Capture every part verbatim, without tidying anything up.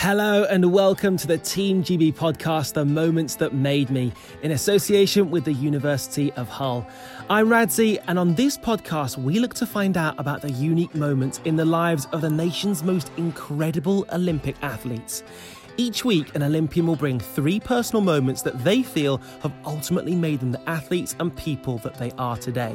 Hello and welcome to the Team G B podcast, The Moments That Made Me, in association with the University of Hull. I'm Radzi, and on this podcast, we look to find out about the unique moments in the lives of the nation's most incredible Olympic athletes. Each week, an Olympian will bring three personal moments that they feel have ultimately made them the athletes and people that they are today.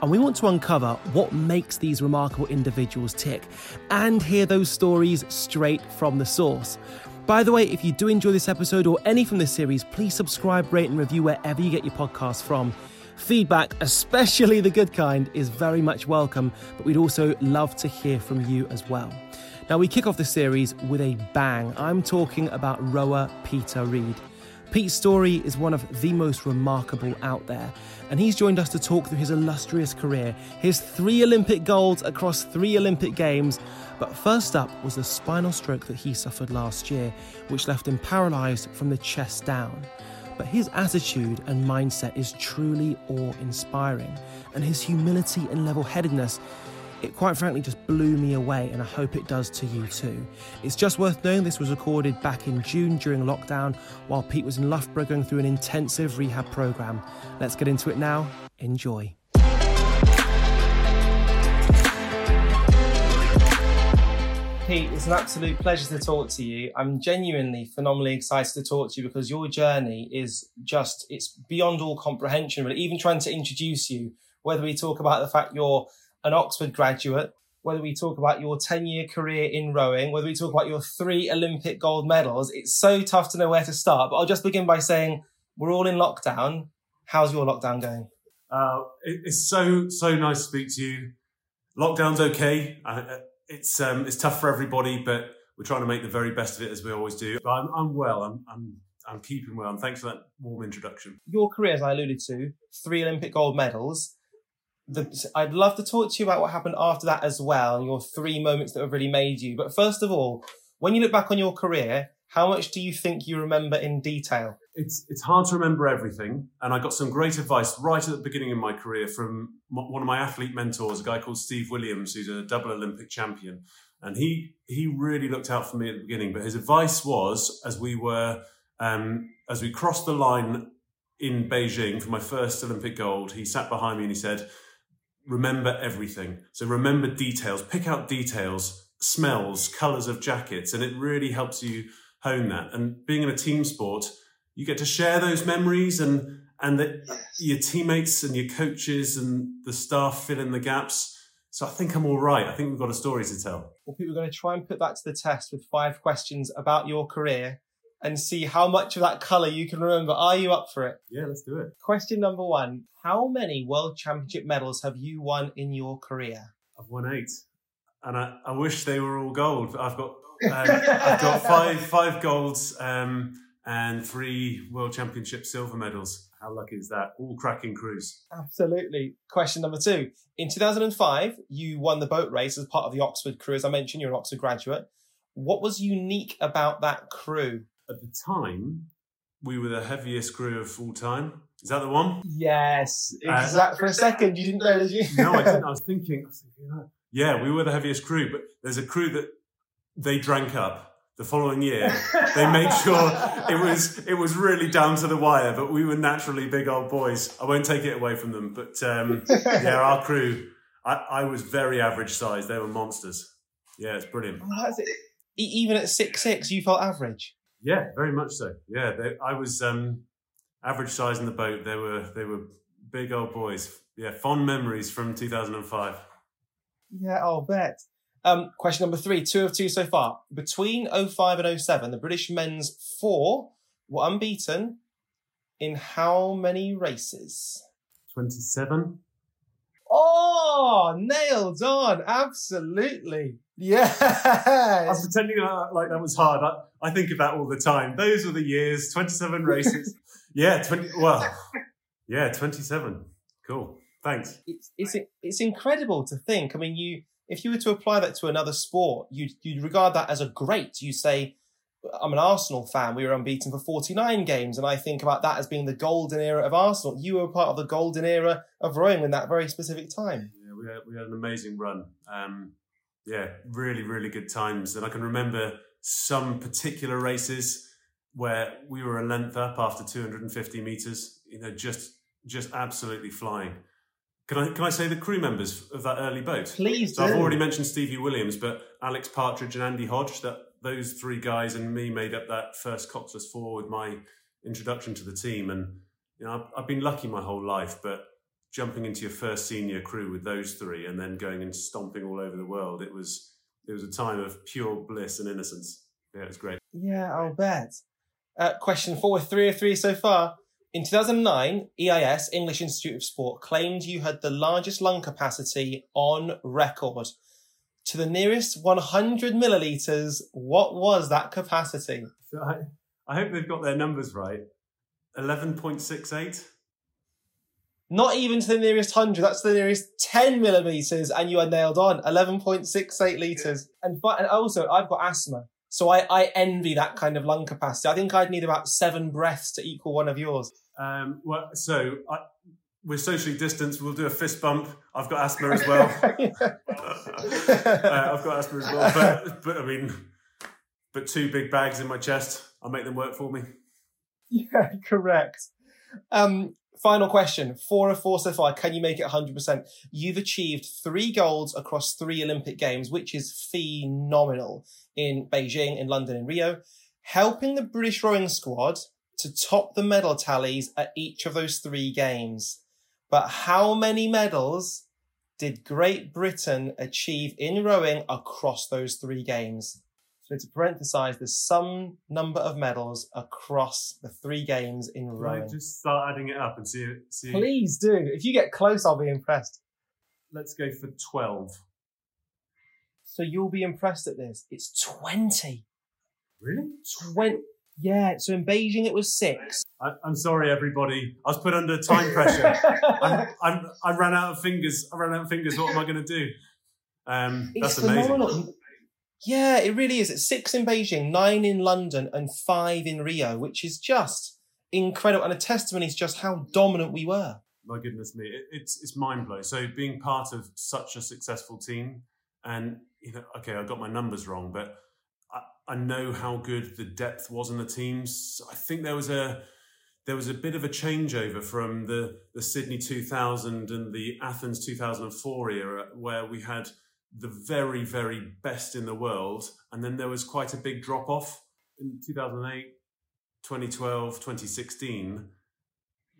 And we want to uncover what makes these remarkable individuals tick and hear those stories straight from the source. By the way, if you do enjoy this episode or any from this series, please subscribe, rate and review wherever you get your podcasts from. Feedback, especially the good kind, is very much welcome, but we'd also love to hear from you as well. Now, we kick off the series with a bang. I'm talking about rower Pete Reed. Pete's story is one of the most remarkable out there, and he's joined us to talk through his illustrious career, his three Olympic golds across three Olympic Games. But first up was the spinal stroke that he suffered last year, which left him paralysed from the chest down. But his attitude and mindset is truly awe-inspiring, and his humility and level-headedness, it quite frankly just blew me away, and I hope it does to you too. It's just worth knowing this was recorded back in June during lockdown while Pete was in Loughborough going through an intensive rehab programme. Let's get into it now. Enjoy. Pete, it's an absolute pleasure to talk to you. I'm genuinely phenomenally excited to talk to you because your journey is just, it's beyond all comprehension. But even trying to introduce you, whether we talk about the fact you're an Oxford graduate, whether we talk about your ten-year career in rowing, whether we talk about your three Olympic gold medals, it's so tough to know where to start. But I'll just begin by saying we're all in lockdown. How's your lockdown going? Uh, it's so, so nice to speak to you. Lockdown's okay. Uh, it's um, it's tough for everybody, but we're trying to make the very best of it as we always do. But I'm, I'm well. I'm, I'm I'm keeping well. And thanks for that warm introduction. Your career, as I alluded to, three Olympic gold medals. The, I'd love to talk to you about what happened after that as well, and your three moments that have really made you. But first of all, when you look back on your career, how much do you think you remember in detail? It's it's hard to remember everything. And I got some great advice right at the beginning of my career from m- one of my athlete mentors, a guy called Steve Williams, who's a double Olympic champion. And he he really looked out for me at the beginning. But his advice was, as we were, um, as we crossed the line in Beijing for my first Olympic gold, he sat behind me and he said, remember everything. So remember details, pick out details, smells, colours of jackets, and it really helps you hone that. And being in a team sport, you get to share those memories, and and that your teammates and your coaches and the staff fill in the gaps. So I think I'm all right. I think we've got a story to tell. Well, Pete, we're going to try and put that to the test with five questions about your career and see how much of that colour you can remember. Are you up for it? Yeah, let's do it. Question number one. How many World Championship medals have you won in your career? I've won eight. And I, I wish they were all gold. I've got um, I've got five five golds um, and three World Championship silver medals. How lucky is that? All cracking crews. Absolutely. Question number two. In two thousand five, you won the boat race as part of the Oxford crew. As I mentioned, you're an Oxford graduate. What was unique about that crew? At the time, we were the heaviest crew of all time. Is that the one? Yes. Exactly. Uh, for a second, you didn't know, did you? No, I didn't. I was thinking, I was thinking yeah. yeah, we were the heaviest crew, but there's a crew that they drank up the following year. They made sure it was it was really down to the wire, but we were naturally big old boys. I won't take it away from them, but um, yeah, our crew, I, I was very average size. They were monsters. Yeah, it's brilliant. Well, it? Even at six foot six, you felt average? Yeah, very much so. Yeah, they, I was um, average size in the boat. They were they were big old boys. Yeah, fond memories from two thousand five. Yeah, I'll bet. Um, question number three, two of two so far. Between oh five and oh seven, the British men's four were unbeaten in how many races? twenty-seven. Oh, nailed on. Absolutely. Yes. I'm pretending like that was hard. I, I think of that all the time. Those were the years, twenty-seven races. yeah, twenty. Well, yeah, twenty-seven. Cool. Thanks. It's it's it's incredible to think. I mean, you if you were to apply that to another sport, you'd, you'd regard that as a great. You say, I'm an Arsenal fan. We were unbeaten for forty-nine games. And I think about that as being the golden era of Arsenal. You were part of the golden era of rowing in that very specific time. Yeah, we had, we had an amazing run. Um, Yeah, really, really good times. And I can remember some particular races where we were a length up after two hundred fifty meters, you know, just just absolutely flying. Can I can I say the crew members of that early boat? Please do. So I've already mentioned Stevie Williams, but Alex Partridge and Andy Hodge, that those three guys and me made up that first Coxless Four with my introduction to the team. And you know, I've, I've been lucky my whole life, but jumping into your first senior crew with those three and then going and stomping all over the world, it was it was a time of pure bliss and innocence. Yeah, it was great. Yeah, I'll bet. Uh, question four, three of three so far. In two thousand nine, E I S, English Institute of Sport, claimed you had the largest lung capacity on record. To the nearest one hundred millilitres, what was that capacity? So I, I hope they've got their numbers right. eleven point six eight? Not even to the nearest one hundred, that's the nearest ten millilitres, and you are nailed on. eleven point six eight litres. And, but, and also, I've got asthma, so I, I envy that kind of lung capacity. I think I'd need about seven breaths to equal one of yours. Um, well, so I, we're socially distanced. We'll do a fist bump. I've got asthma as well. uh, I've got asthma as well. But, but I mean, but two big bags in my chest. I'll make them work for me. Yeah, correct. Um, final question. Four of four so far. Can you make it one hundred percent? You've achieved three golds across three Olympic Games, which is phenomenal, in Beijing, in London, in Rio, helping the British rowing squad to top the medal tallies at each of those three games. But how many medals did Great Britain achieve in rowing across those three games? So to parenthesise, there's some number of medals across the three games in rowing. I'll just start adding it up and see, see. Please do. If you get close, I'll be impressed. Let's go for twelve. So you'll be impressed at this. It's twenty. Really? twenty. Yeah. So in Beijing, it was six. I, I'm sorry, everybody. I was put under time pressure. I'm, I'm, I ran out of fingers. I ran out of fingers. What am I going to do? Um, that's amazing. Phenomenal. Yeah, it really is. It's six in Beijing, nine in London, and five in Rio, which is just incredible, and a testimony to just how dominant we were. My goodness me, it, it's it's mind blowing. So being part of such a successful team, and you know, okay, I got my numbers wrong, but I, I know how good the depth was in the teams. I think there was a there was a bit of a changeover from the the Sydney two thousand and the Athens two thousand four era, where we had the very, very best in the world. And then there was quite a big drop-off in two thousand eight, twenty twelve, twenty sixteen.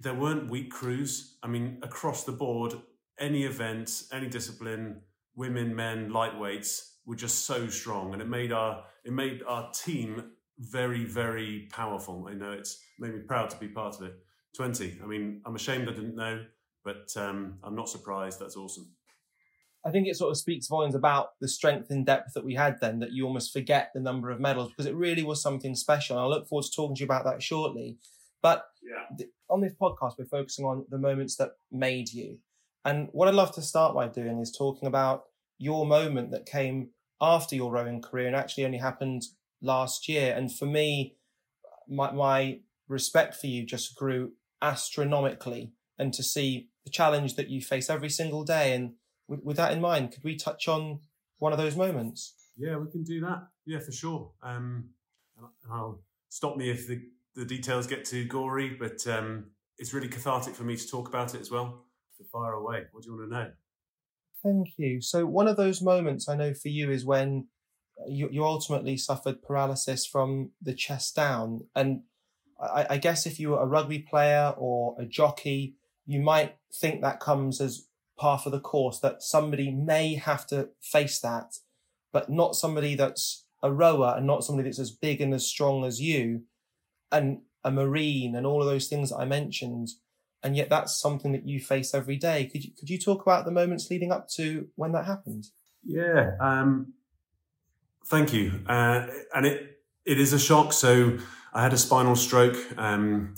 There weren't weak crews. I mean, across the board, any event, any discipline, women, men, lightweights were just so strong. And it made our it made our team very, very powerful. I know it's made me proud to be part of it. twenty. I mean, I'm ashamed I didn't know, but um, I'm not surprised. That's awesome. I think it sort of speaks volumes about the strength and depth that we had then, that you almost forget the number of medals, because it really was something special. And I look forward to talking to you about that shortly. But yeah. th- on this podcast, we're focusing on the moments that made you. And what I'd love to start by doing is talking about your moment that came after your rowing career and actually only happened last year. And for me, my, my respect for you just grew astronomically. And to see the challenge that you face every single day, and with that in mind, could we touch on one of those moments? Yeah, we can do that. Yeah, for sure. Um, I'll stop me if the, the details get too gory, but um, it's really cathartic for me to talk about it as well. So fire away. What do you want to know? Thank you. So one of those moments I know for you is when you, you ultimately suffered paralysis from the chest down. And I, I guess if you were a rugby player or a jockey, you might think that comes as par for the course, that somebody may have to face that, but not somebody that's a rower and not somebody that's as big and as strong as you and a marine and all of those things that I mentioned. And yet that's something that you face every day. Could you, could you talk about the moments leading up to when that happened? Yeah. Um, thank you. Uh, and it it is a shock. So I had a spinal stroke, um,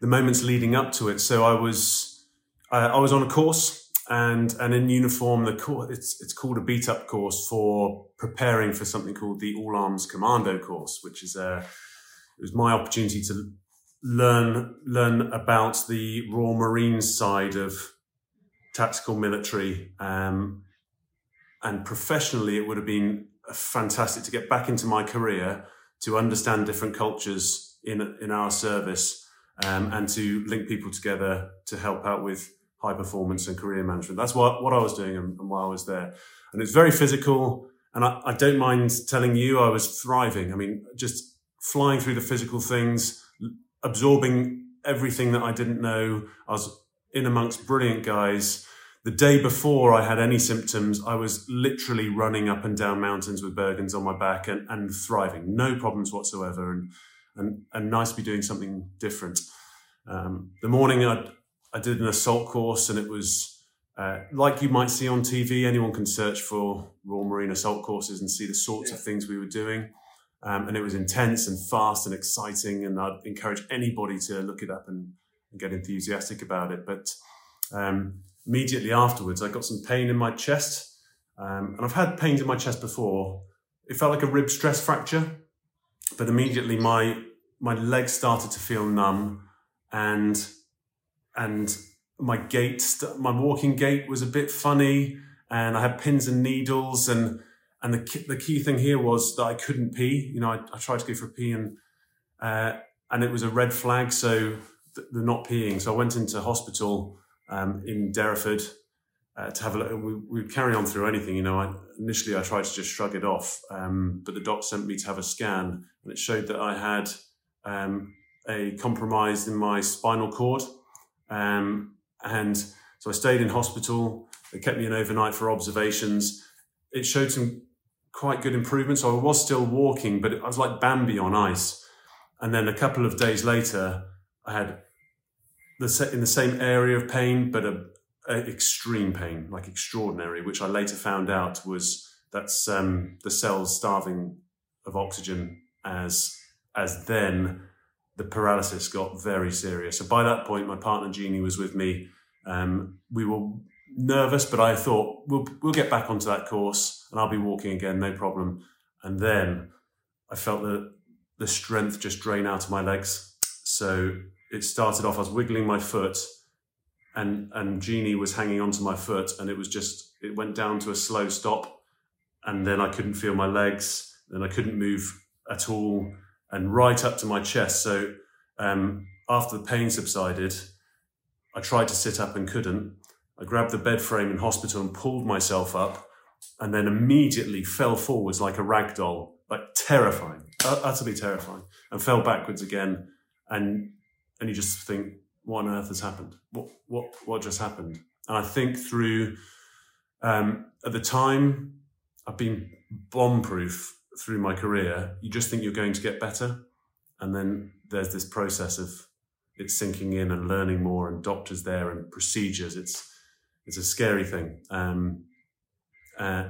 the moments leading up to it. So I was, uh, I was on a course. And and in uniform, the course, it's it's called a beat-up course for preparing for something called the All Arms Commando course, which is a it was my opportunity to learn learn about the Royal Marines side of tactical military. Um, and professionally, it would have been fantastic to get back into my career, to understand different cultures in in our service, um, and to link people together to help out with high performance and career management. That's what, what I was doing and, and why I was there. And it's very physical. And I, I don't mind telling you, I was thriving. I mean, just flying through the physical things, absorbing everything that I didn't know. I was in amongst brilliant guys. The day before I had any symptoms, I was literally running up and down mountains with Bergens on my back and, and thriving. No problems whatsoever. And, and, and nice to be doing something different. Um, the morning I I did an assault course, and it was uh, like you might see on T V. Anyone can search for Royal Marine assault courses and see the sorts yeah. of things we were doing. Um, and it was intense and fast and exciting. And I'd encourage anybody to look it up and, and get enthusiastic about it. But um, immediately afterwards, I got some pain in my chest. Um, and I've had pains in my chest before. It felt like a rib stress fracture. But immediately my my legs started to feel numb. And... And my gait, my walking gait was a bit funny, and I had pins and needles. And and the key, the key thing here was that I couldn't pee. You know, I, I tried to go for a pee, and uh, and it was a red flag. So th- they're not peeing. So I went into hospital um, in Derriford uh, to have a look. We we'd carry on through anything. You know, I, initially I tried to just shrug it off, um, but the doc sent me to have a scan, and it showed that I had um, a compromise in my spinal cord. Um, and so I stayed in hospital. They kept me in overnight for observations. It showed some quite good improvement. So I was still walking, but I was like Bambi on ice. And then a couple of days later, I had the in the same area of pain, but a, a extreme pain, like extraordinary, which I later found out was that's um, the cells starving of oxygen. As as then. The paralysis got very serious. So by that point, my partner Jeannie was with me. Um, we were nervous, but I thought we'll we'll get back onto that course, and I'll be walking again, no problem. And then I felt the the strength just drain out of my legs. So it started off. I was wiggling my foot, and and Jeannie was hanging onto my foot, and it was just it went down to a slow stop, and then I couldn't feel my legs, and I couldn't move at all. And right up to my chest. So um, after the pain subsided, I tried to sit up and couldn't. I grabbed the bed frame in hospital and pulled myself up, and then immediately fell forwards like a rag doll, like terrifying, utterly terrifying, and fell backwards again. And and you just think, what on earth has happened? What what what just happened? And I think through um, at the time, I've been bomb-proof through my career. You just think you're going to get better, and then there's this process of it sinking in and learning more, and doctors there and procedures. It's it's a scary thing, um, uh,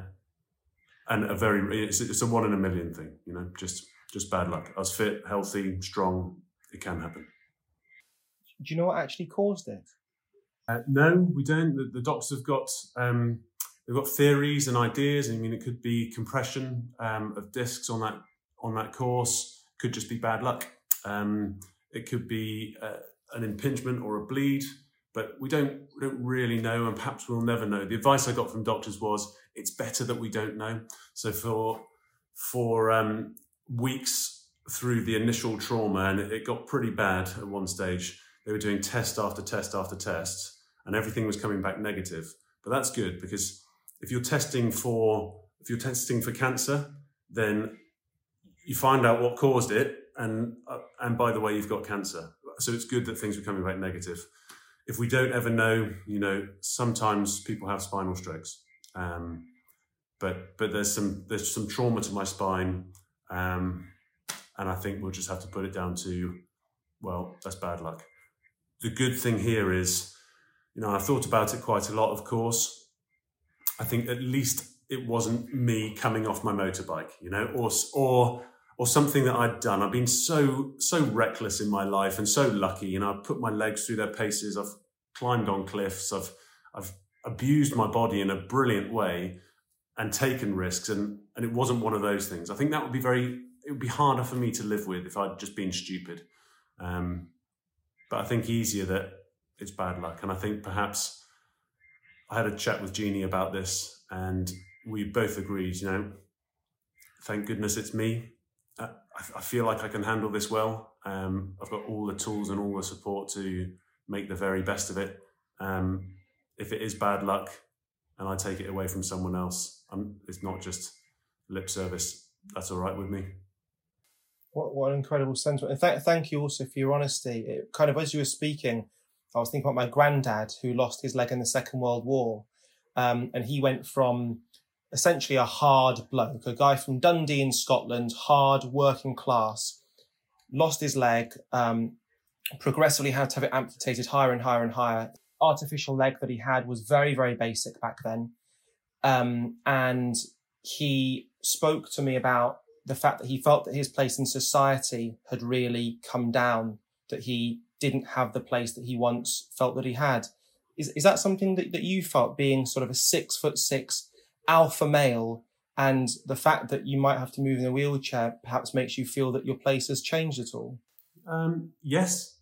and a very it's, it's a one in a million thing. You know, just just bad luck. I was fit, healthy, strong. It can happen. Do you know what actually caused it? Uh, no, we don't. The, the doctors have got. Um, They've got theories and ideas. I mean, it could be compression um, of discs on that on that course. Could just be bad luck. Um, it could be uh, an impingement or a bleed, but we don't we don't really know, and perhaps we'll never know. The advice I got from doctors was it's better that we don't know. So for for um, weeks through the initial trauma, and it, it got pretty bad at one stage. They were doing test after test after test, and everything was coming back negative. But that's good, because If you're testing for if you're testing for cancer, then you find out what caused it, and uh, and by the way, you've got cancer. So it's good that things were coming back negative. If we don't ever know, you know, sometimes people have spinal strokes, um, but but there's some there's some trauma to my spine, um, and I think we'll just have to put it down to, well, that's bad luck. The good thing here is, you know, I've thought about it quite a lot, of course. I think at least it wasn't me coming off my motorbike, you know, or or or something that I'd done. I've been so so reckless in my life and so lucky. You know, I've put my legs through their paces. I've climbed on cliffs. I've I've abused my body in a brilliant way and taken risks. And and it wasn't one of those things. I think that would be very it would be harder for me to live with if I'd just been stupid. Um, but I think easier that it's bad luck. And I think perhaps. I had a chat with Jeannie about this, and we both agreed, you know, thank goodness it's me. I, I feel like I can handle this well. Um, I've got all the tools and all the support to make the very best of it. Um, if it is bad luck and I take it away from someone else, I'm, it's not just lip service. That's all right with me. What, what an incredible sentiment. And th- thank you also for your honesty. It, kind of as you were speaking, I was thinking about my granddad who lost his leg in the Second World War. Um, and he went from essentially a hard bloke, a guy from Dundee in Scotland, hard working class, lost his leg, um, progressively had to have it amputated higher and higher and higher. Artificial leg that he had was very, very basic back then. Um, and he spoke to me about the fact that he felt that his place in society had really come down, that he didn't have the place that he once felt that he had. Is is that something that, that you felt, being sort of a six foot six alpha male, and the fact that you might have to move in a wheelchair perhaps makes you feel that your place has changed at all? Um, yes,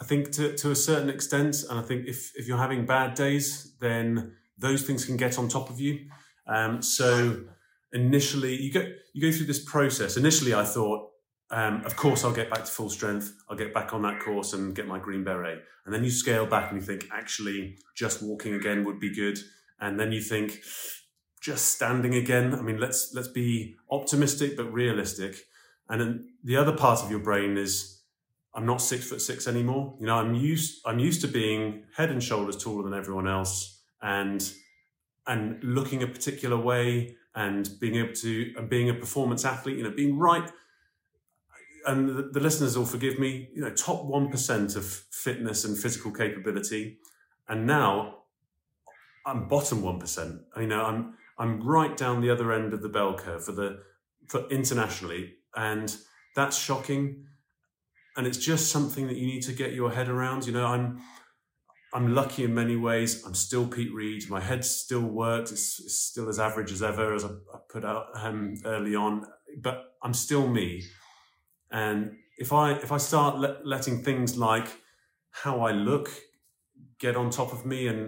I think to, to a certain extent. And I think if, if you're having bad days, then those things can get on top of you. Um, so initially you go, you go through this process. Initially I thought, Um, of course, I'll get back to full strength. I'll get back on that course and get my green beret. And then you scale back and you think, actually, just walking again would be good. And then you think, just standing again. I mean, let's let's be optimistic but realistic. And then the other part of your brain is, I'm not six foot six anymore. You know, I'm used I'm used to being head and shoulders taller than everyone else, and and looking a particular way, and being able to and being a performance athlete. You know, being right. And the listeners will forgive me, you know, top one percent of fitness and physical capability. And now I'm bottom one percent. You know, I'm I'm right down the other end of the bell curve for the for internationally. And that's shocking. And it's just something that you need to get your head around. You know, I'm I'm lucky in many ways. I'm still Pete Reed. My head still works. It's, it's still as average as ever, as I, I put out um, early on. But I'm still me. And if I if I start le- letting things like how I look get on top of me, and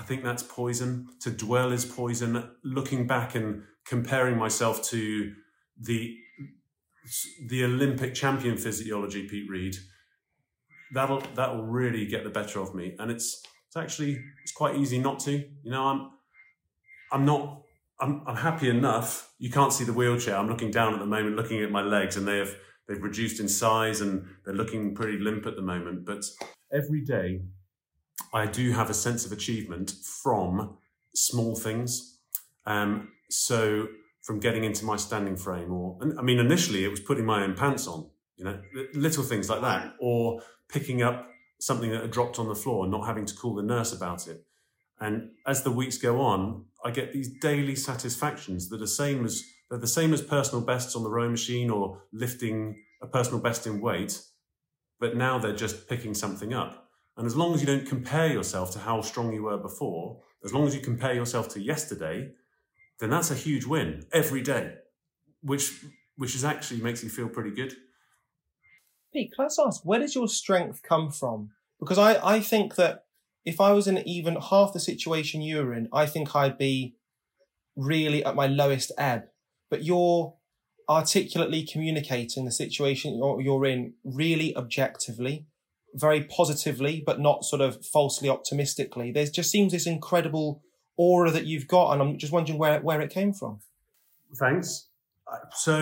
I think that's poison. To dwell is poison. Looking back and comparing myself to the the Olympic champion physiology, Pete Reed, that'll that'll really get the better of me. And it's it's actually it's quite easy not to. You know, I'm I'm not. I'm, I'm happy enough. You can't see the wheelchair. I'm looking down at the moment, looking at my legs, and they have they've reduced in size and they're looking pretty limp at the moment. But every day, I do have a sense of achievement from small things. Um, so from getting into my standing frame, or I mean, initially it was putting my own pants on. You know, little things like that, or picking up something that had dropped on the floor and not having to call the nurse about it. And as the weeks go on, I get these daily satisfactions that are same as they're the same as personal bests on the row machine or lifting a personal best in weight, but now they're just picking something up. And as long as you don't compare yourself to how strong you were before, as long as you compare yourself to yesterday, then that's a huge win every day, which which is actually makes you feel pretty good. Pete, can I just ask, where does your strength come from? Because I, I think that if I was in even half the situation you were in, I think I'd be really at my lowest ebb. But you're articulately communicating the situation you're in really objectively, very positively, but not sort of falsely optimistically. There just seems this incredible aura that you've got, and I'm just wondering where, where it came from. Thanks. So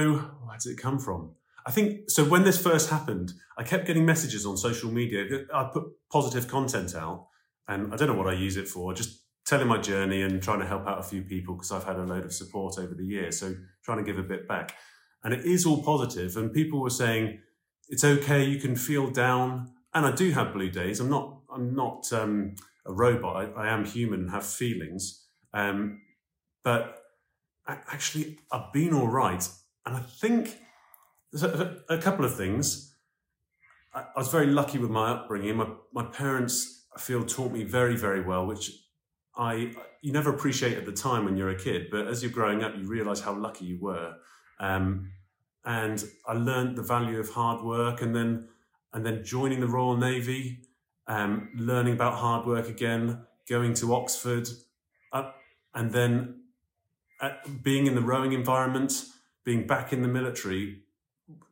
where did it come from? I think, so when this first happened, I kept getting messages on social media. I put positive content out. And I don't know what I use it for, just telling my journey and trying to help out a few people because I've had a load of support over the years. So trying to give a bit back. And it is all positive. And people were saying, it's okay, you can feel down. And I do have blue days. I'm not I'm not um, a robot. I, I am human and have feelings. Um, but I, actually, I've been all right. And I think there's a, a couple of things. I, I was very lucky with my upbringing. My, my parents... I feel taught me very, very well, which I you never appreciate at the time when you're a kid, but as you're growing up, you realise how lucky you were. Um, and I learned the value of hard work, and then and then joining the Royal Navy, um, learning about hard work again, going to Oxford, uh, and then being in the rowing environment, being back in the military,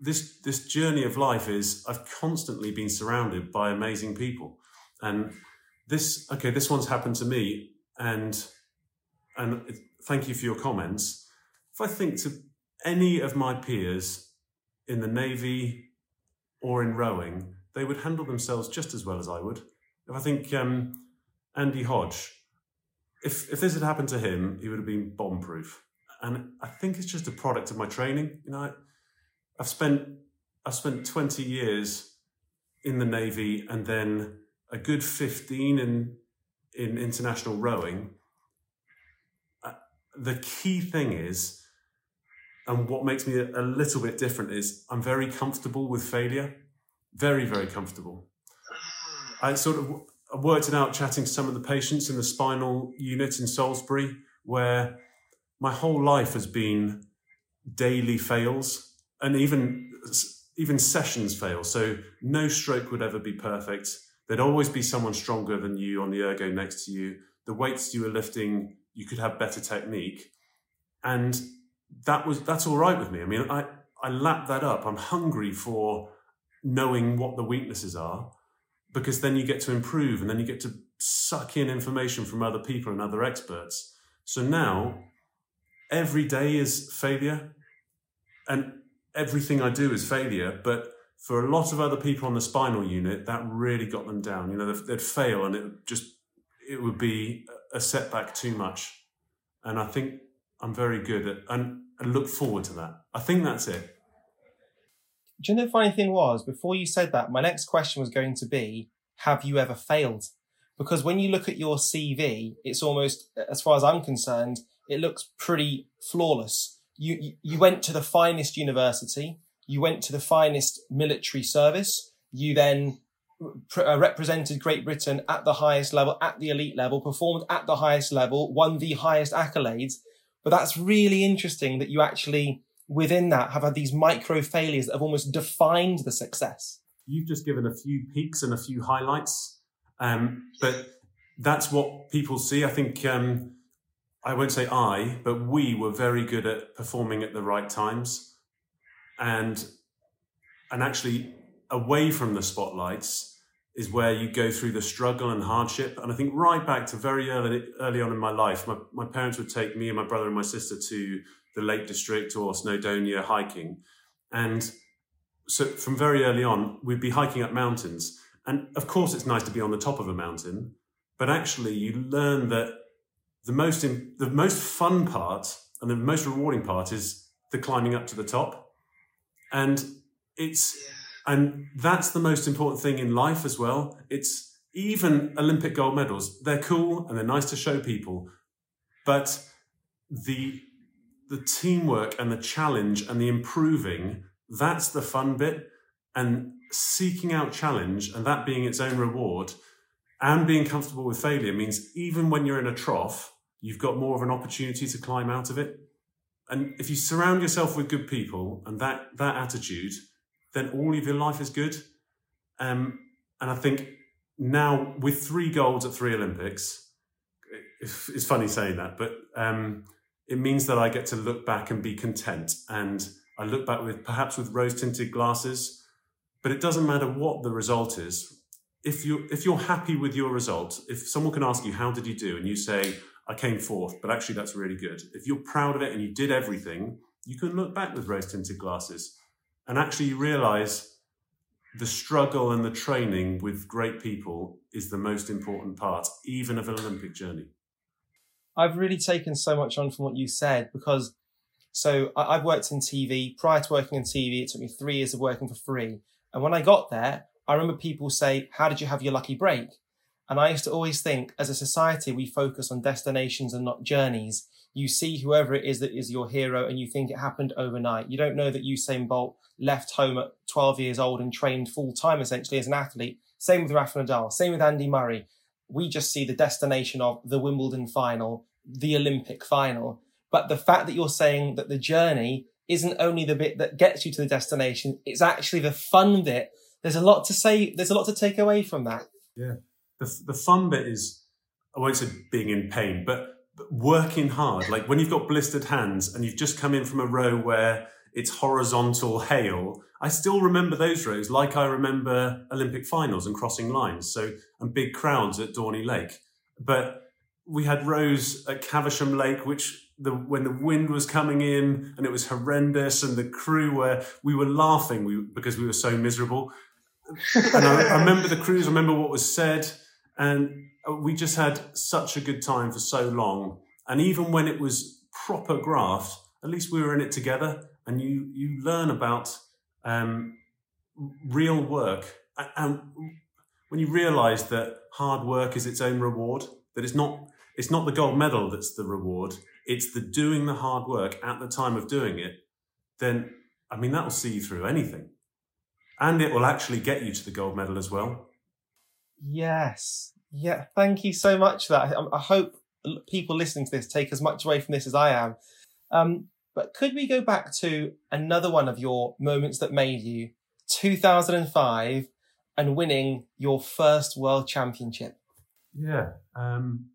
this this journey of life is I've constantly been surrounded by amazing people. And this, okay, this one's happened to me, and and thank you for your comments. If I think to any of my peers in the Navy or in rowing, they would handle themselves just as well as I would. If I think um, Andy Hodge, if if this had happened to him, he would have been bomb-proof. And I think it's just a product of my training. You know, I've spent I've spent twenty years in the Navy and then a good fifteen in in international rowing. Uh, the key thing is, and what makes me a, a little bit different is, I'm very comfortable with failure. Very, very comfortable. I sort of I worked it out chatting to some of the patients in the spinal unit in Salisbury, where my whole life has been daily fails and even even sessions fail. So no stroke would ever be perfect. There'd always be someone stronger than you on the ergo next to you. The weights you were lifting, you could have better technique. And that was that's all right with me. I mean, I, I lap that up. I'm hungry for knowing what the weaknesses are, because then you get to improve and then you get to suck in information from other people and other experts. So now every day is failure and everything I do is failure. But for a lot of other people on the spinal unit, that really got them down. You know, they'd fail and it just, it would be a setback too much. And I think I'm very good at, and I look forward to that. I think that's it. Do you know the funny thing was, before you said that, my next question was going to be, have you ever failed? Because when you look at your C V, it's almost, as far as I'm concerned, it looks pretty flawless. You you went to the finest university. You went to the finest military service. You then pre- represented Great Britain at the highest level, at the elite level, performed at the highest level, won the highest accolades. But that's really interesting that you actually, within that, have had these micro failures that have almost defined the success. You've just given a few peaks and a few highlights, um, but that's what people see. I think, um, I won't say I, but we were very good at performing at the right times and and actually away from the spotlights is where you go through the struggle and hardship. And I think right back to very early early on in my life, my, my parents would take me and my brother and my sister to the Lake District or Snowdonia hiking. And so from very early on, we'd be hiking up mountains. And of course, it's nice to be on the top of a mountain, but actually you learn that the most in, the most fun part and the most rewarding part is the climbing up to the top. And it's, and that's the most important thing in life as well. It's even Olympic gold medals. They're cool and they're nice to show people, but the the teamwork and the challenge and the improving, that's the fun bit. And seeking out challenge and that being its own reward and being comfortable with failure means even when you're in a trough, you've got more of an opportunity to climb out of it. And if you surround yourself with good people and that that attitude, then all of your life is good. Um, and I think now with three golds at three Olympics, it's funny saying that, but um, it means that I get to look back and be content. And I look back with perhaps with rose-tinted glasses, but it doesn't matter what the result is. If you're, if you're happy with your result, if someone can ask you, how did you do? And you say, I came fourth, but actually that's really good. If you're proud of it and you did everything, you can look back with rose-tinted glasses and actually realize the struggle and the training with great people is the most important part, even of an Olympic journey. I've really taken so much on from what you said because, so I've worked in T V. Prior to working in T V, it took me three years of working for free. And when I got there, I remember people say, how did you have your lucky break? And I used to always think, as a society, we focus on destinations and not journeys. You see whoever it is that is your hero and you think it happened overnight. You don't know that Usain Bolt left home at twelve years old and trained full time essentially as an athlete. Same with Rafa Nadal, same with Andy Murray. We just see the destination of the Wimbledon final, the Olympic final. But the fact that you're saying that the journey isn't only the bit that gets you to the destination, it's actually the fun bit. There's a lot to say. There's a lot to take away from that. Yeah. The, the fun bit is, I won't say being in pain, but working hard. Like when you've got blistered hands and you've just come in from a row where it's horizontal hail, I still remember those rows like I remember Olympic finals and crossing lines, so and big crowds at Dorney Lake. But we had rows at Caversham Lake, which the, when the wind was coming in and it was horrendous and the crew were, we were laughing we, because we were so miserable. And I, I remember the crews, I remember what was said, and we just had such a good time for so long. And even when it was proper graft, at least we were in it together. And you you learn about um, real work. And when you realise that hard work is its own reward, that it's not it's not the gold medal that's the reward, it's the doing the hard work at the time of doing it, then, I mean, that will see you through anything. And it will actually get you to the gold medal as well. Yes. Yeah, thank you so much for that. I hope people listening to this take as much away from this as I am. Um, but could we go back to another one of your moments that made you, two thousand five, and winning your first World Championship? Yeah, um,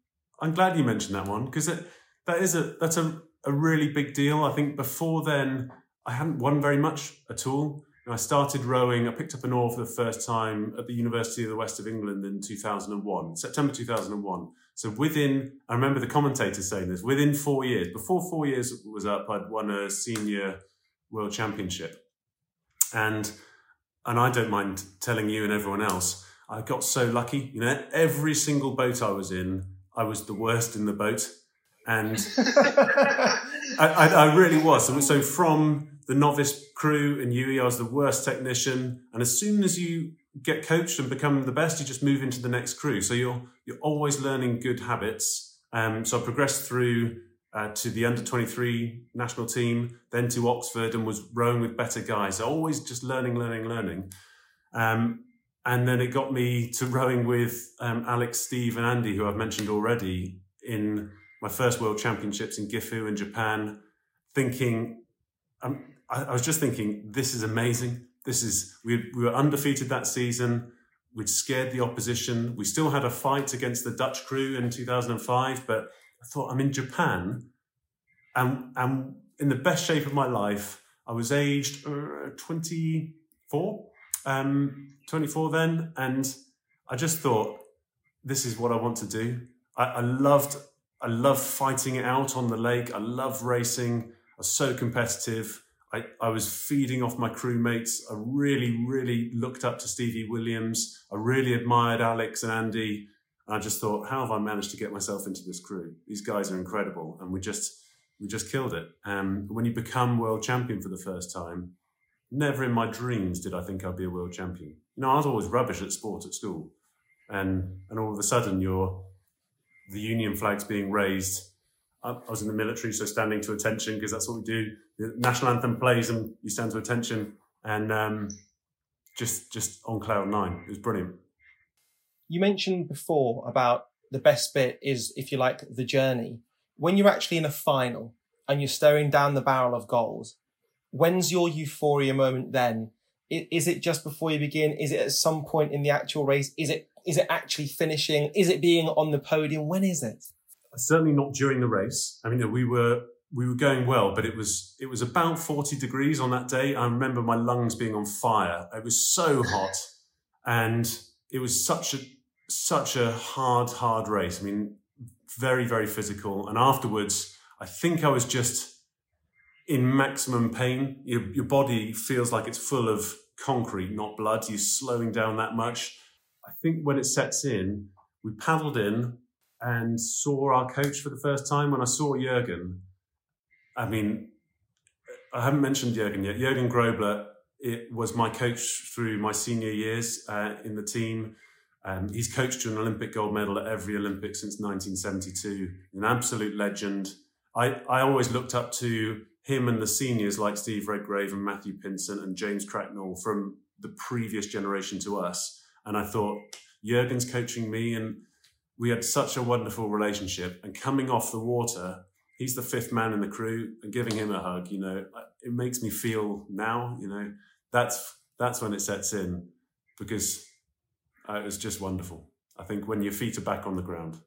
I'm glad you mentioned that one, because that is a that's a, a really big deal. I think before then, I hadn't won very much at all. I started rowing, I picked up an oar for the first time at the University of the West of England in two thousand one, September two thousand one. So within, I remember the commentators saying this, within four years, before four years was up, I'd won a senior world championship. And and I don't mind telling you and everyone else, I got so lucky. You know, every single boat I was in, I was the worst in the boat. And I, I, I really was. So, so from the novice crew in U E, I was the worst technician. And as soon as you get coached and become the best, you just move into the next crew. So you're you're always learning good habits. Um, so I progressed through uh, to the under twenty-three national team, then to Oxford, and was rowing with better guys. So always just learning, learning, learning. Um, and then it got me to rowing with um, Alex, Steve and Andy, who I've mentioned already, in my first World Championships in Gifu in Japan, thinking... Um, I was just thinking, this is amazing. This is, we, we were undefeated that season. We'd scared the opposition. We still had a fight against the Dutch crew in two thousand five, but I thought, I'm in Japan and I'm in the best shape of my life. I was aged uh, twenty-four, um, twenty-four then. And I just thought, this is what I want to do. I, I loved, I loved fighting it out on the lake. I love racing. I was so competitive. I, I was feeding off my crewmates. I really, really looked up to Stevie Williams. I really admired Alex and Andy. And I just thought, how have I managed to get myself into this crew? These guys are incredible. And we just we just killed it. Um, when you become world champion for the first time, never in my dreams did I think I'd be a world champion. You know, I was always rubbish at sport at school. And, and all of a sudden, you're, the union flag's being raised. I was in the military, so standing to attention, because that's what we do. The national anthem plays and you stand to attention, and um, just just on cloud nine. It was brilliant. You mentioned before about the best bit is, if you like, the journey. When you're actually in a final and you're staring down the barrel of goals, when's your euphoria moment then? Is it just before you begin? Is it at some point in the actual race? Is it is it actually finishing? Is it being on the podium? When is it? Certainly not during the race. I mean, we were we were going well, but it was it was about forty degrees on that day. I remember my lungs being on fire. It was so hot, and it was such a such a hard hard race. I mean, very very physical. And afterwards, I think I was just in maximum pain. Your, your body feels like it's full of concrete, not blood. You're slowing down that much. I think when it sets in, we paddled in and saw our coach for the first time. When I saw Jürgen, I mean, I haven't mentioned Jürgen yet. Jürgen Grobler, it was my coach through my senior years uh, in the team. Um, he's coached to an Olympic gold medal at every Olympic since nineteen seventy-two, an absolute legend. I, I always looked up to him and the seniors like Steve Redgrave and Matthew Pinsent and James Cracknell from the previous generation to us. And I thought, Jürgen's coaching me, and we had such a wonderful relationship. And coming off the water, he's the fifth man in the crew, and giving him a hug, you know, it makes me feel now, you know, that's that's when it sets in, because uh, it was just wonderful. I think when your feet are back on the ground.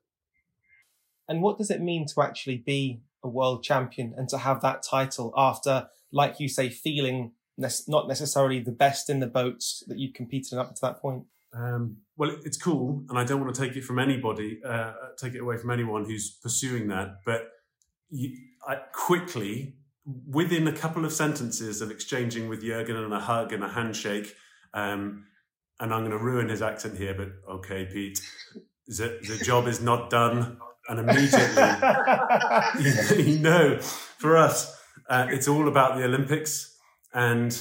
And what does it mean to actually be a world champion and to have that title after, like you say, feeling ne- not necessarily the best in the boats that you competed in up to that point? Um, well, it's cool, and I don't want to take it from anybody, uh, take it away from anyone who's pursuing that. But you, I, quickly, within a couple of sentences of exchanging with Jürgen and a hug and a handshake, um, and I'm going to ruin his accent here, but okay, Pete, the, the job is not done. And immediately, you know, for us, uh, it's all about the Olympics. And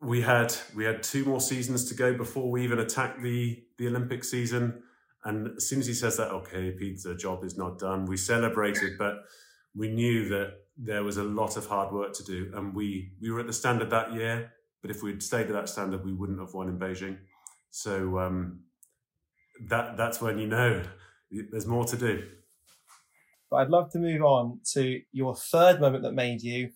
we had we had two more seasons to go before we even attacked the, the Olympic season. And as soon as he says that, okay, Pete, the job is not done, we celebrated, but we knew that there was a lot of hard work to do. And we, we were at the standard that year, but if we'd stayed at that standard, we wouldn't have won in Beijing. So um, that that's when you know there's more to do. But I'd love to move on to your third moment that made you,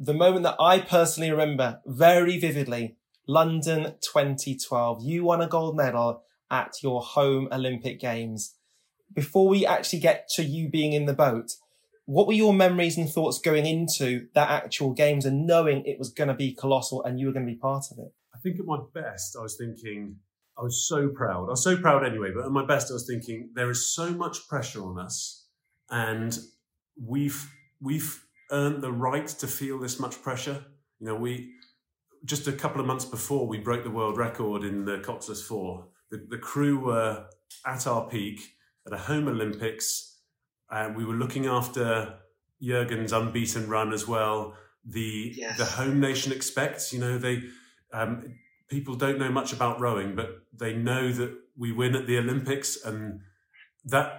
the moment that I personally remember very vividly, London twenty twelve. You won a gold medal at your home Olympic Games. Before we actually get to you being in the boat, what were your memories and thoughts going into that actual Games and knowing it was going to be colossal and you were going to be part of it? I think at my best, I was thinking, I was so proud. I was so proud anyway, but at my best, I was thinking, there is so much pressure on us. And we've we've earned the right to feel this much pressure. You know, we just a couple of months before we broke the world record in the Coxless Four. The, the crew were at our peak at a home Olympics, and we were looking after Jürgen's unbeaten run as well. The yes. the home nation expects. You know, they um, people don't know much about rowing, but they know that we win at the Olympics, and that.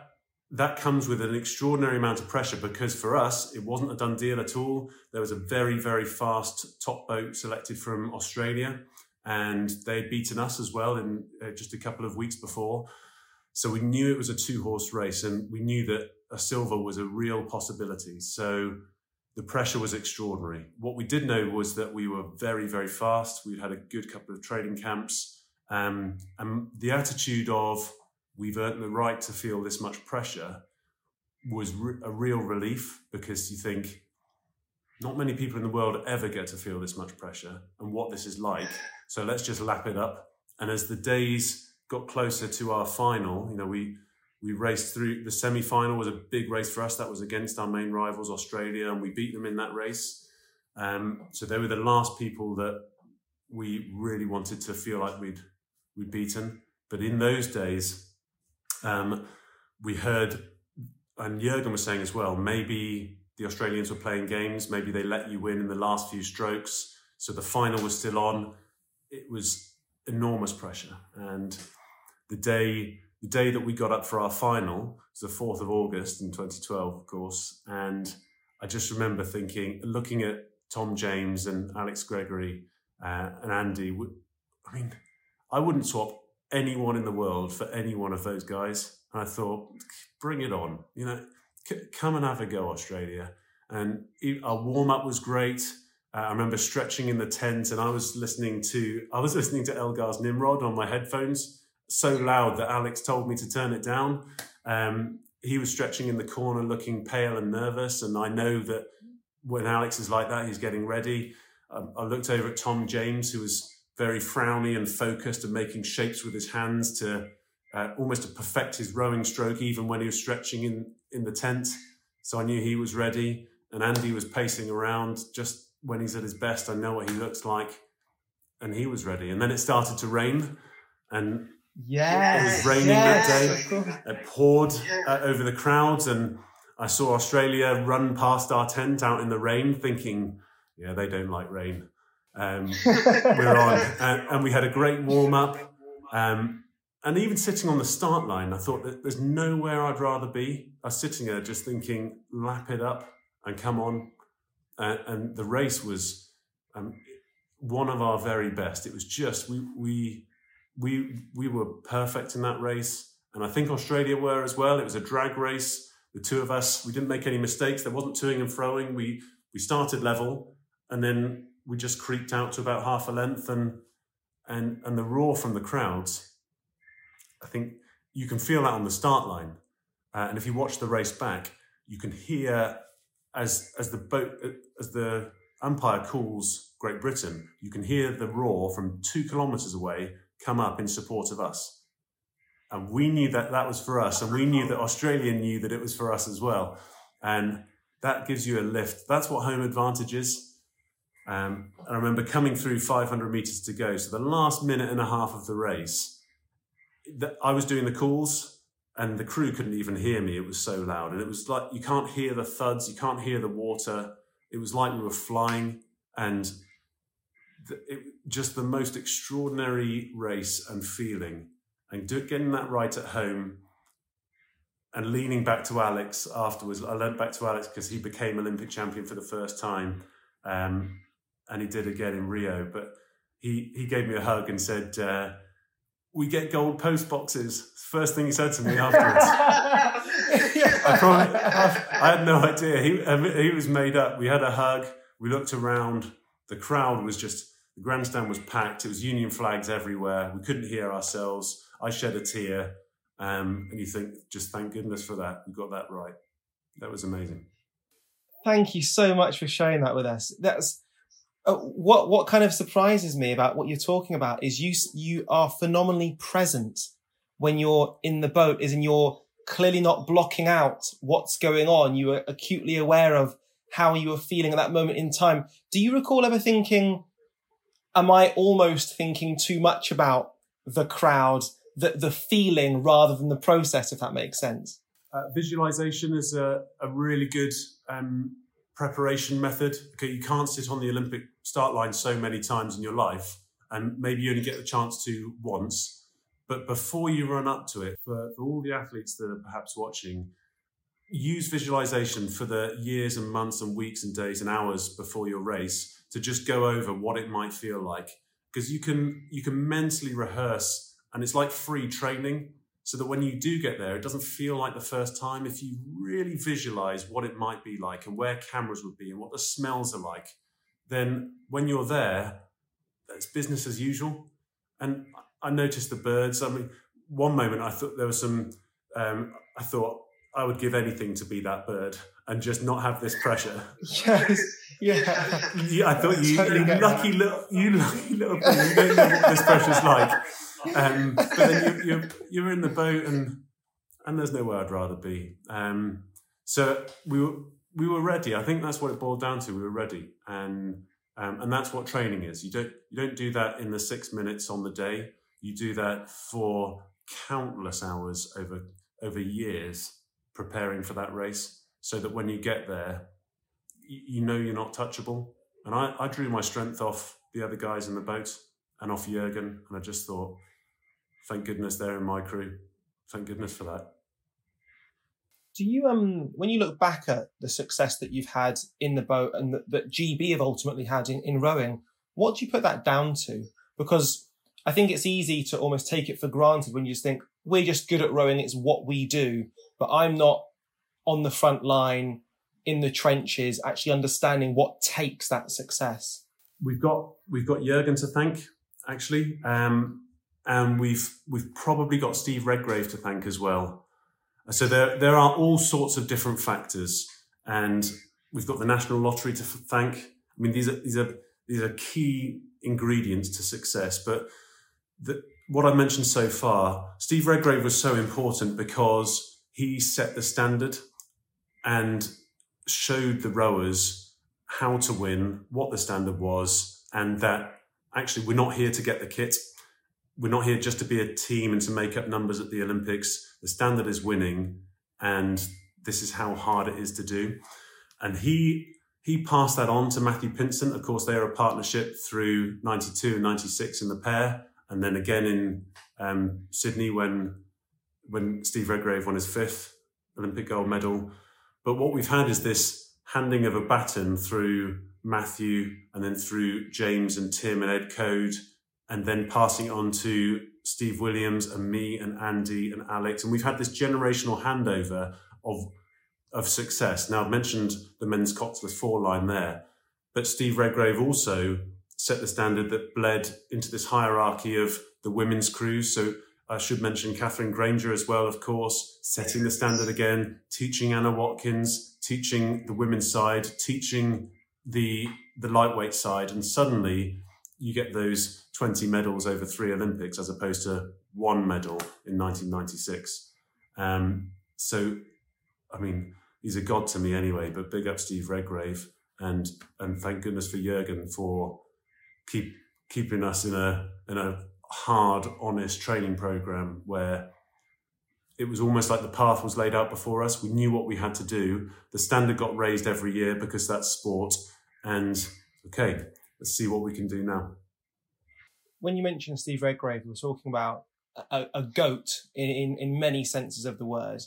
That comes with an extraordinary amount of pressure because for us, it wasn't a done deal at all. There was a very, very fast top boat selected from Australia and they'd beaten us as well in uh, just a couple of weeks before. So we knew it was a two horse race and we knew that a silver was a real possibility. So the pressure was extraordinary. What we did know was that we were very, very fast. We'd had a good couple of training camps um, and the attitude of, we've earned the right to feel this much pressure was re- a real relief because you think not many people in the world ever get to feel this much pressure and what this is like. So let's just lap it up. And as the days got closer to our final, you know, we, we raced through the semi-final was a big race for us. That was against our main rivals, Australia, and we beat them in that race. Um, so they were the last people that we really wanted to feel like we'd, we'd beaten. But in those days, Um, we heard, and Jürgen was saying as well, maybe the Australians were playing games, maybe they let you win in the last few strokes, so the final was still on. It was enormous pressure. And the day the day that we got up for our final, it was the fourth of August in twenty twelve, of course, and I just remember thinking, looking at Tom James and Alex Gregory uh, and Andy, I mean, I wouldn't swap anyone in the world for any one of those guys. And I thought, bring it on, you know, c- come and have a go, Australia. And it, our warm up was great. Uh, I remember stretching in the tent and I was listening to, I was listening to Elgar's Nimrod on my headphones, so loud that Alex told me to turn it down. Um, he was stretching in the corner, looking pale and nervous. And I know that when Alex is like that, he's getting ready. Um, I looked over at Tom James, who was very frowny and focused and making shapes with his hands to uh, almost to perfect his rowing stroke, even when he was stretching in, in the tent. So I knew he was ready. And Andy was pacing around just when he's at his best. I know what he looks like. And he was ready. And then it started to rain. And yes, it was raining yes. that day. It poured uh, over the crowds. And I saw Australia run past our tent out in the rain thinking, yeah, they don't like rain. Um, we're on and, and we had a great warm up um, and even sitting on the start line I thought that there's nowhere I'd rather be. I was sitting there just thinking lap it up and come on uh, and the race was um, one of our very best. It was just we, we we we were perfect in that race and I think Australia were as well. It was a drag race, the two of us. We didn't make any mistakes. There wasn't toing and froing. We, we started level and then we just creeped out to about half a length and and and the roar from the crowds, I think you can feel that on the start line. Uh, and if you watch the race back, you can hear as as the boat as the umpire calls Great Britain, you can hear the roar from two kilometres away come up in support of us. And we knew that that was for us, and we knew that Australia knew that it was for us as well. And that gives you a lift. That's what home advantage is. Um, I remember coming through five hundred metres to go, so the last minute and a half of the race, the, I was doing the calls, and the crew couldn't even hear me. It was so loud. And it was like, you can't hear the thuds, you can't hear the water. It was like we were flying, and the, it, just the most extraordinary race and feeling. And do, getting that right at home and leaning back to Alex afterwards. I leaned back to Alex because he became Olympic champion for the first time. Um, and he did again in Rio. But he, he gave me a hug and said, uh, we get gold post boxes. First thing he said to me afterwards. I, probably, I, I had no idea. He, he was made up. We had a hug. We looked around. The crowd was just, the grandstand was packed. It was Union flags everywhere. We couldn't hear ourselves. I shed a tear. Um, and you think, just thank goodness for that. We got that right. That was amazing. Thank you so much for sharing that with us. That's uh, what what kind of surprises me about what you're talking about is you you are phenomenally present when you're in the boat, is in you're clearly not blocking out what's going on. You are acutely aware of how you are feeling at that moment in time. Do you recall ever thinking, am I almost thinking too much about the crowd, the, the feeling rather than the process, if that makes sense? Uh, visualization is a, a really good um, preparation method. Okay, you can't sit on the Olympic start line so many times in your life, and maybe you only get the chance to once. But before you run up to it, for, for all the athletes that are perhaps watching, use visualization for the years and months and weeks and days and hours before your race to just go over what it might feel like. Because you can you can mentally rehearse, and it's like free training, so that when you do get there, it doesn't feel like the first time. If you really visualize what it might be like and where cameras would be and what the smells are like, then when you're there, it's business as usual. And I noticed the birds. I mean, one moment I thought there was some, um, I thought I would give anything to be that bird and just not have this pressure. Yes. Yeah. yeah I thought you, totally you lucky that. little, you lucky little bird, you don't know what this pressure's like. Um, but then you, you're, you're in the boat, and and there's nowhere I'd rather be. Um, so we were we were ready. I think that's what it boiled down to. We were ready, and um, and that's what training is. You don't you don't do that in the six minutes on the day. You do that for countless hours over over years, preparing for that race, so that when you get there, you, you know you're not touchable. And I, I drew my strength off the other guys in the boat and off Jürgen, and I just thought, thank goodness they're in my crew. Thank goodness for that. Do you, um, when you look back at the success that you've had in the boat and that, that G B have ultimately had in, in rowing, what do you put that down to? Because I think it's easy to almost take it for granted when you just think, we're just good at rowing, it's what we do. But I'm not on the front line, in the trenches, actually understanding what takes that success. We've got we've got Jürgen to thank, actually. Um, And we've we've probably got Steve Redgrave to thank as well. So there there are all sorts of different factors, and we've got the National Lottery to thank. I mean, these are these are these are key ingredients to success. But the, what I mentioned so far, Steve Redgrave was so important because he set the standard and showed the rowers how to win, what the standard was, and that actually we're not here to get the kit. We're not here just to be a team and to make up numbers at the Olympics. The standard is winning, and this is how hard it is to do. And he he passed that on to Matthew Pinsent. Of course, they are a partnership through ninety-two and ninety-six in the pair, and then again in um, Sydney when when Steve Redgrave won his fifth Olympic gold medal. But what we've had is this handing of a baton through Matthew and then through James and Tim and Ed Code, and then passing on to Steve Williams and me and Andy and Alex. And we've had this generational handover of, of success. Now, I've mentioned the men's coxless four line there, but Steve Redgrave also set the standard that bled into this hierarchy of the women's crews. So I should mention Catherine Granger as well, of course, setting the standard again, teaching Anna Watkins, teaching the women's side, teaching the the lightweight side. And suddenly you get those twenty medals over three Olympics as opposed to one medal in nineteen ninety-six. Um, so, I mean, he's a god to me anyway, but big up Steve Redgrave. And and thank goodness for Jürgen for keep keeping us in a in a hard, honest training program where it was almost like the path was laid out before us. We knew what we had to do. The standard got raised every year because that's sport. And okay, let's see what we can do now. When you mentioned Steve Redgrave, we were talking about a, a goat in, in, in many senses of the word.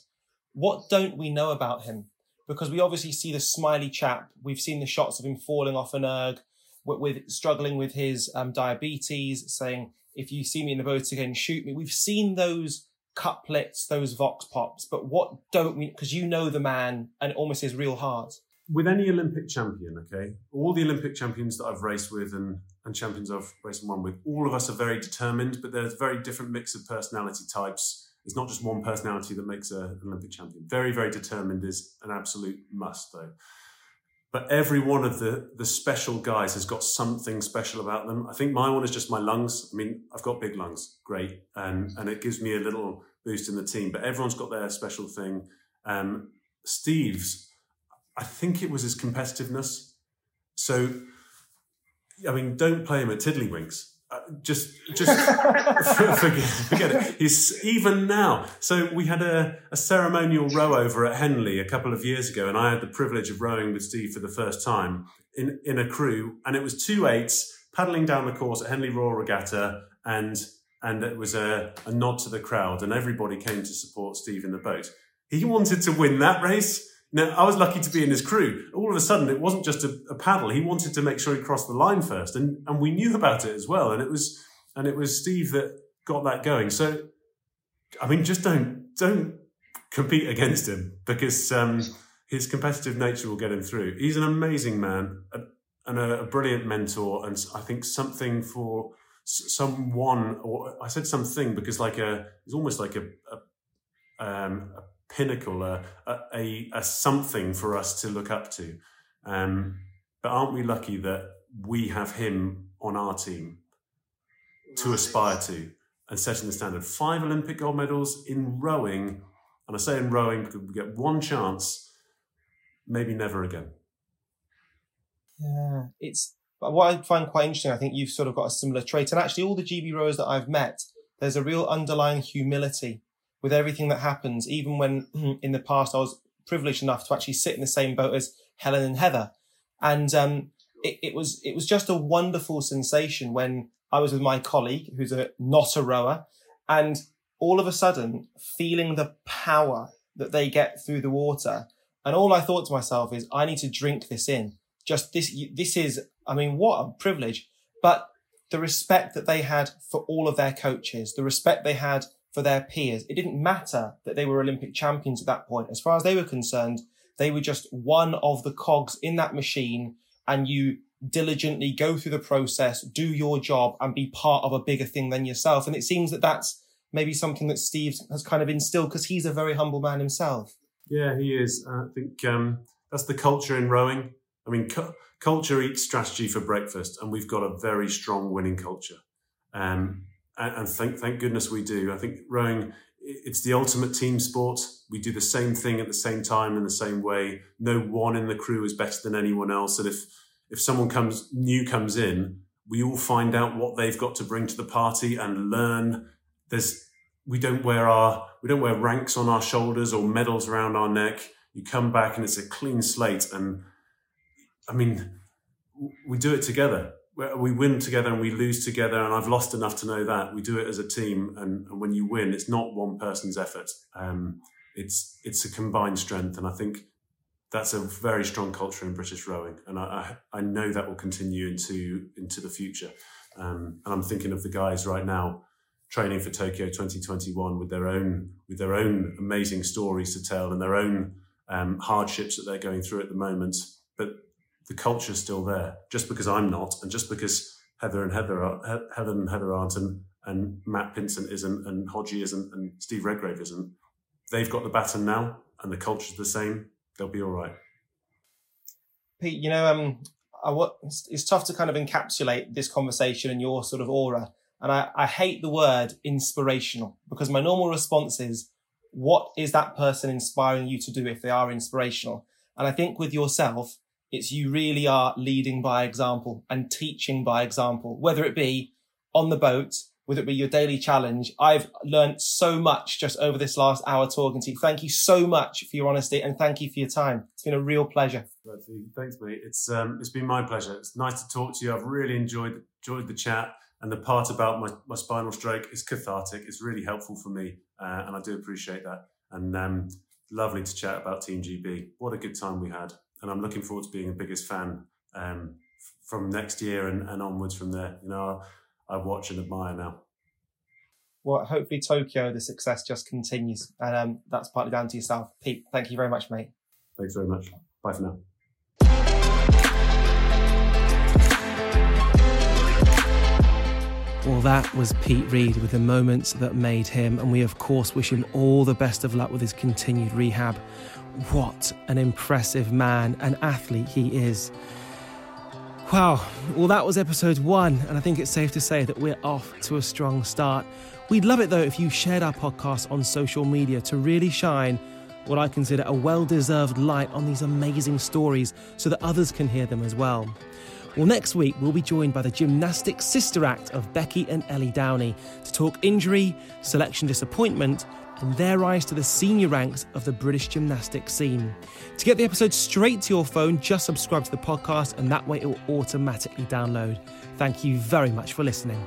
What don't we know about him? Because we obviously see the smiley chap. We've seen the shots of him falling off an erg, with, with struggling with his um, diabetes, saying, if you see me in the boat again, shoot me. We've seen those couplets, those vox pops, but what don't we, because you know the man and almost his real heart. With any Olympic champion, okay, all the Olympic champions that I've raced with and, and champions I've raced and won with, all of us are very determined, but there's a very different mix of personality types. It's not just one personality that makes a, an Olympic champion. Very, very determined is an absolute must, though. But every one of the, the special guys has got something special about them. I think my one is just my lungs. I mean, I've got big lungs, great. Um, and it gives me a little boost in the team, but everyone's got their special thing. Um, Steve's, I think it was his competitiveness. So, I mean, don't play him at Tiddlywinks. Uh, just just forget, forget it. He's even now. So we had a, a ceremonial row over at Henley a couple of years ago, and I had the privilege of rowing with Steve for the first time in, in a crew, and it was two eights paddling down the course at Henley Royal Regatta, and and it was a, a nod to the crowd, and everybody came to support Steve in the boat. He wanted to win that race. Now, I was lucky to be in his crew. All of a sudden, it wasn't just a, a paddle. He wanted to make sure he crossed the line first, and, and we knew about it as well. And it was and it was Steve that got that going. So, I mean, just don't don't compete against him because um, his competitive nature will get him through. He's an amazing man and a, a brilliant mentor, and I think something for someone, or I said something because like a it's almost like a, a um. A pinnacle, a, a, a something for us to look up to. Um, but aren't we lucky that we have him on our team to aspire to and setting the standard? Five Olympic gold medals in rowing, and I say in rowing because we get one chance, maybe never again. Yeah, it's what I find quite interesting. I think you've sort of got a similar trait, and actually all the G B rowers that I've met, there's a real underlying humility with everything that happens, even when in the past I was privileged enough to actually sit in the same boat as Helen and Heather. And um, it, it was it was just a wonderful sensation when I was with my colleague, who's a, not a rower, and all of a sudden feeling the power that they get through the water. And all I thought to myself is, I need to drink this in. Just this, this is, I mean, what a privilege. But the respect that they had for all of their coaches, the respect they had for their peers. It didn't matter that they were Olympic champions at that point. As far as they were concerned, they were just one of the cogs in that machine, and you diligently go through the process, do your job, and be part of a bigger thing than yourself. And it seems that that's maybe something that Steve has kind of instilled, because he's a very humble man himself. Yeah, he is. I think um, that's the culture in rowing. I mean, cu- culture eats strategy for breakfast, and we've got a very strong winning culture. Um And thank thank goodness we do. I think rowing, it's the ultimate team sport. We do the same thing at the same time in the same way. No one in the crew is better than anyone else. And if if someone comes new comes in, we all find out what they've got to bring to the party and learn. There's we don't wear our we don't wear ranks on our shoulders or medals around our neck. You come back and it's a clean slate. And I mean, we do it together. We win together and we lose together, and I've lost enough to know that. We do it as a team, and, and when you win, it's not one person's effort. Um, it's it's a combined strength, and I think that's a very strong culture in British rowing, and I I, I know that will continue into, into the future. Um, and I'm thinking of the guys right now training for Tokyo twenty twenty-one with their own with their own amazing stories to tell and their own um, hardships that they're going through at the moment, but the culture's still there. Just because I'm not, and just because Heather and Heather, are, Helen and Heather aren't, and, and Matt Pinsent isn't, and Hodgie isn't, and Steve Redgrave isn't. They've got the baton now, and the culture's the same. They'll be all right. Pete, you know, um, I, what, it's, it's tough to kind of encapsulate this conversation and your sort of aura. And I, I hate the word inspirational, because my normal response is, what is that person inspiring you to do if they are inspirational? And I think with yourself, it's you really are leading by example and teaching by example, whether it be on the boat, whether it be your daily challenge. I've learned so much just over this last hour talking to you. Thank you so much for your honesty, and thank you for your time. It's been a real pleasure. Thanks, mate. It's um, it's been my pleasure. It's nice to talk to you. I've really enjoyed enjoyed the chat, and the part about my, my spinal stroke is cathartic. It's really helpful for me, uh, and I do appreciate that. And um, lovely to chat about Team G B. What a good time we had, and I'm looking forward to being the biggest fan um, from next year and, and onwards from there. You know. I watch and admire now. Well, hopefully Tokyo, the success just continues. And um, that's partly down to yourself. Pete, thank you very much, mate. Thanks very much. Bye for now. Well, that was Pete Reed with the moments that made him. And we, of course, wish him all the best of luck with his continued rehab. What an impressive man and athlete he is. Wow, well that was episode one, and I think it's safe to say that we're off to a strong start. We'd love it though if you shared our podcast on social media to really shine what I consider a well-deserved light on these amazing stories so that others can hear them as well. Well, next week we'll be joined by the gymnastic sister act of Becky and Ellie Downey to talk injury, selection disappointment, and their rise to the senior ranks of the British gymnastics scene. To get the episode straight to your phone, just subscribe to the podcast, and that way it will automatically download. Thank you very much for listening.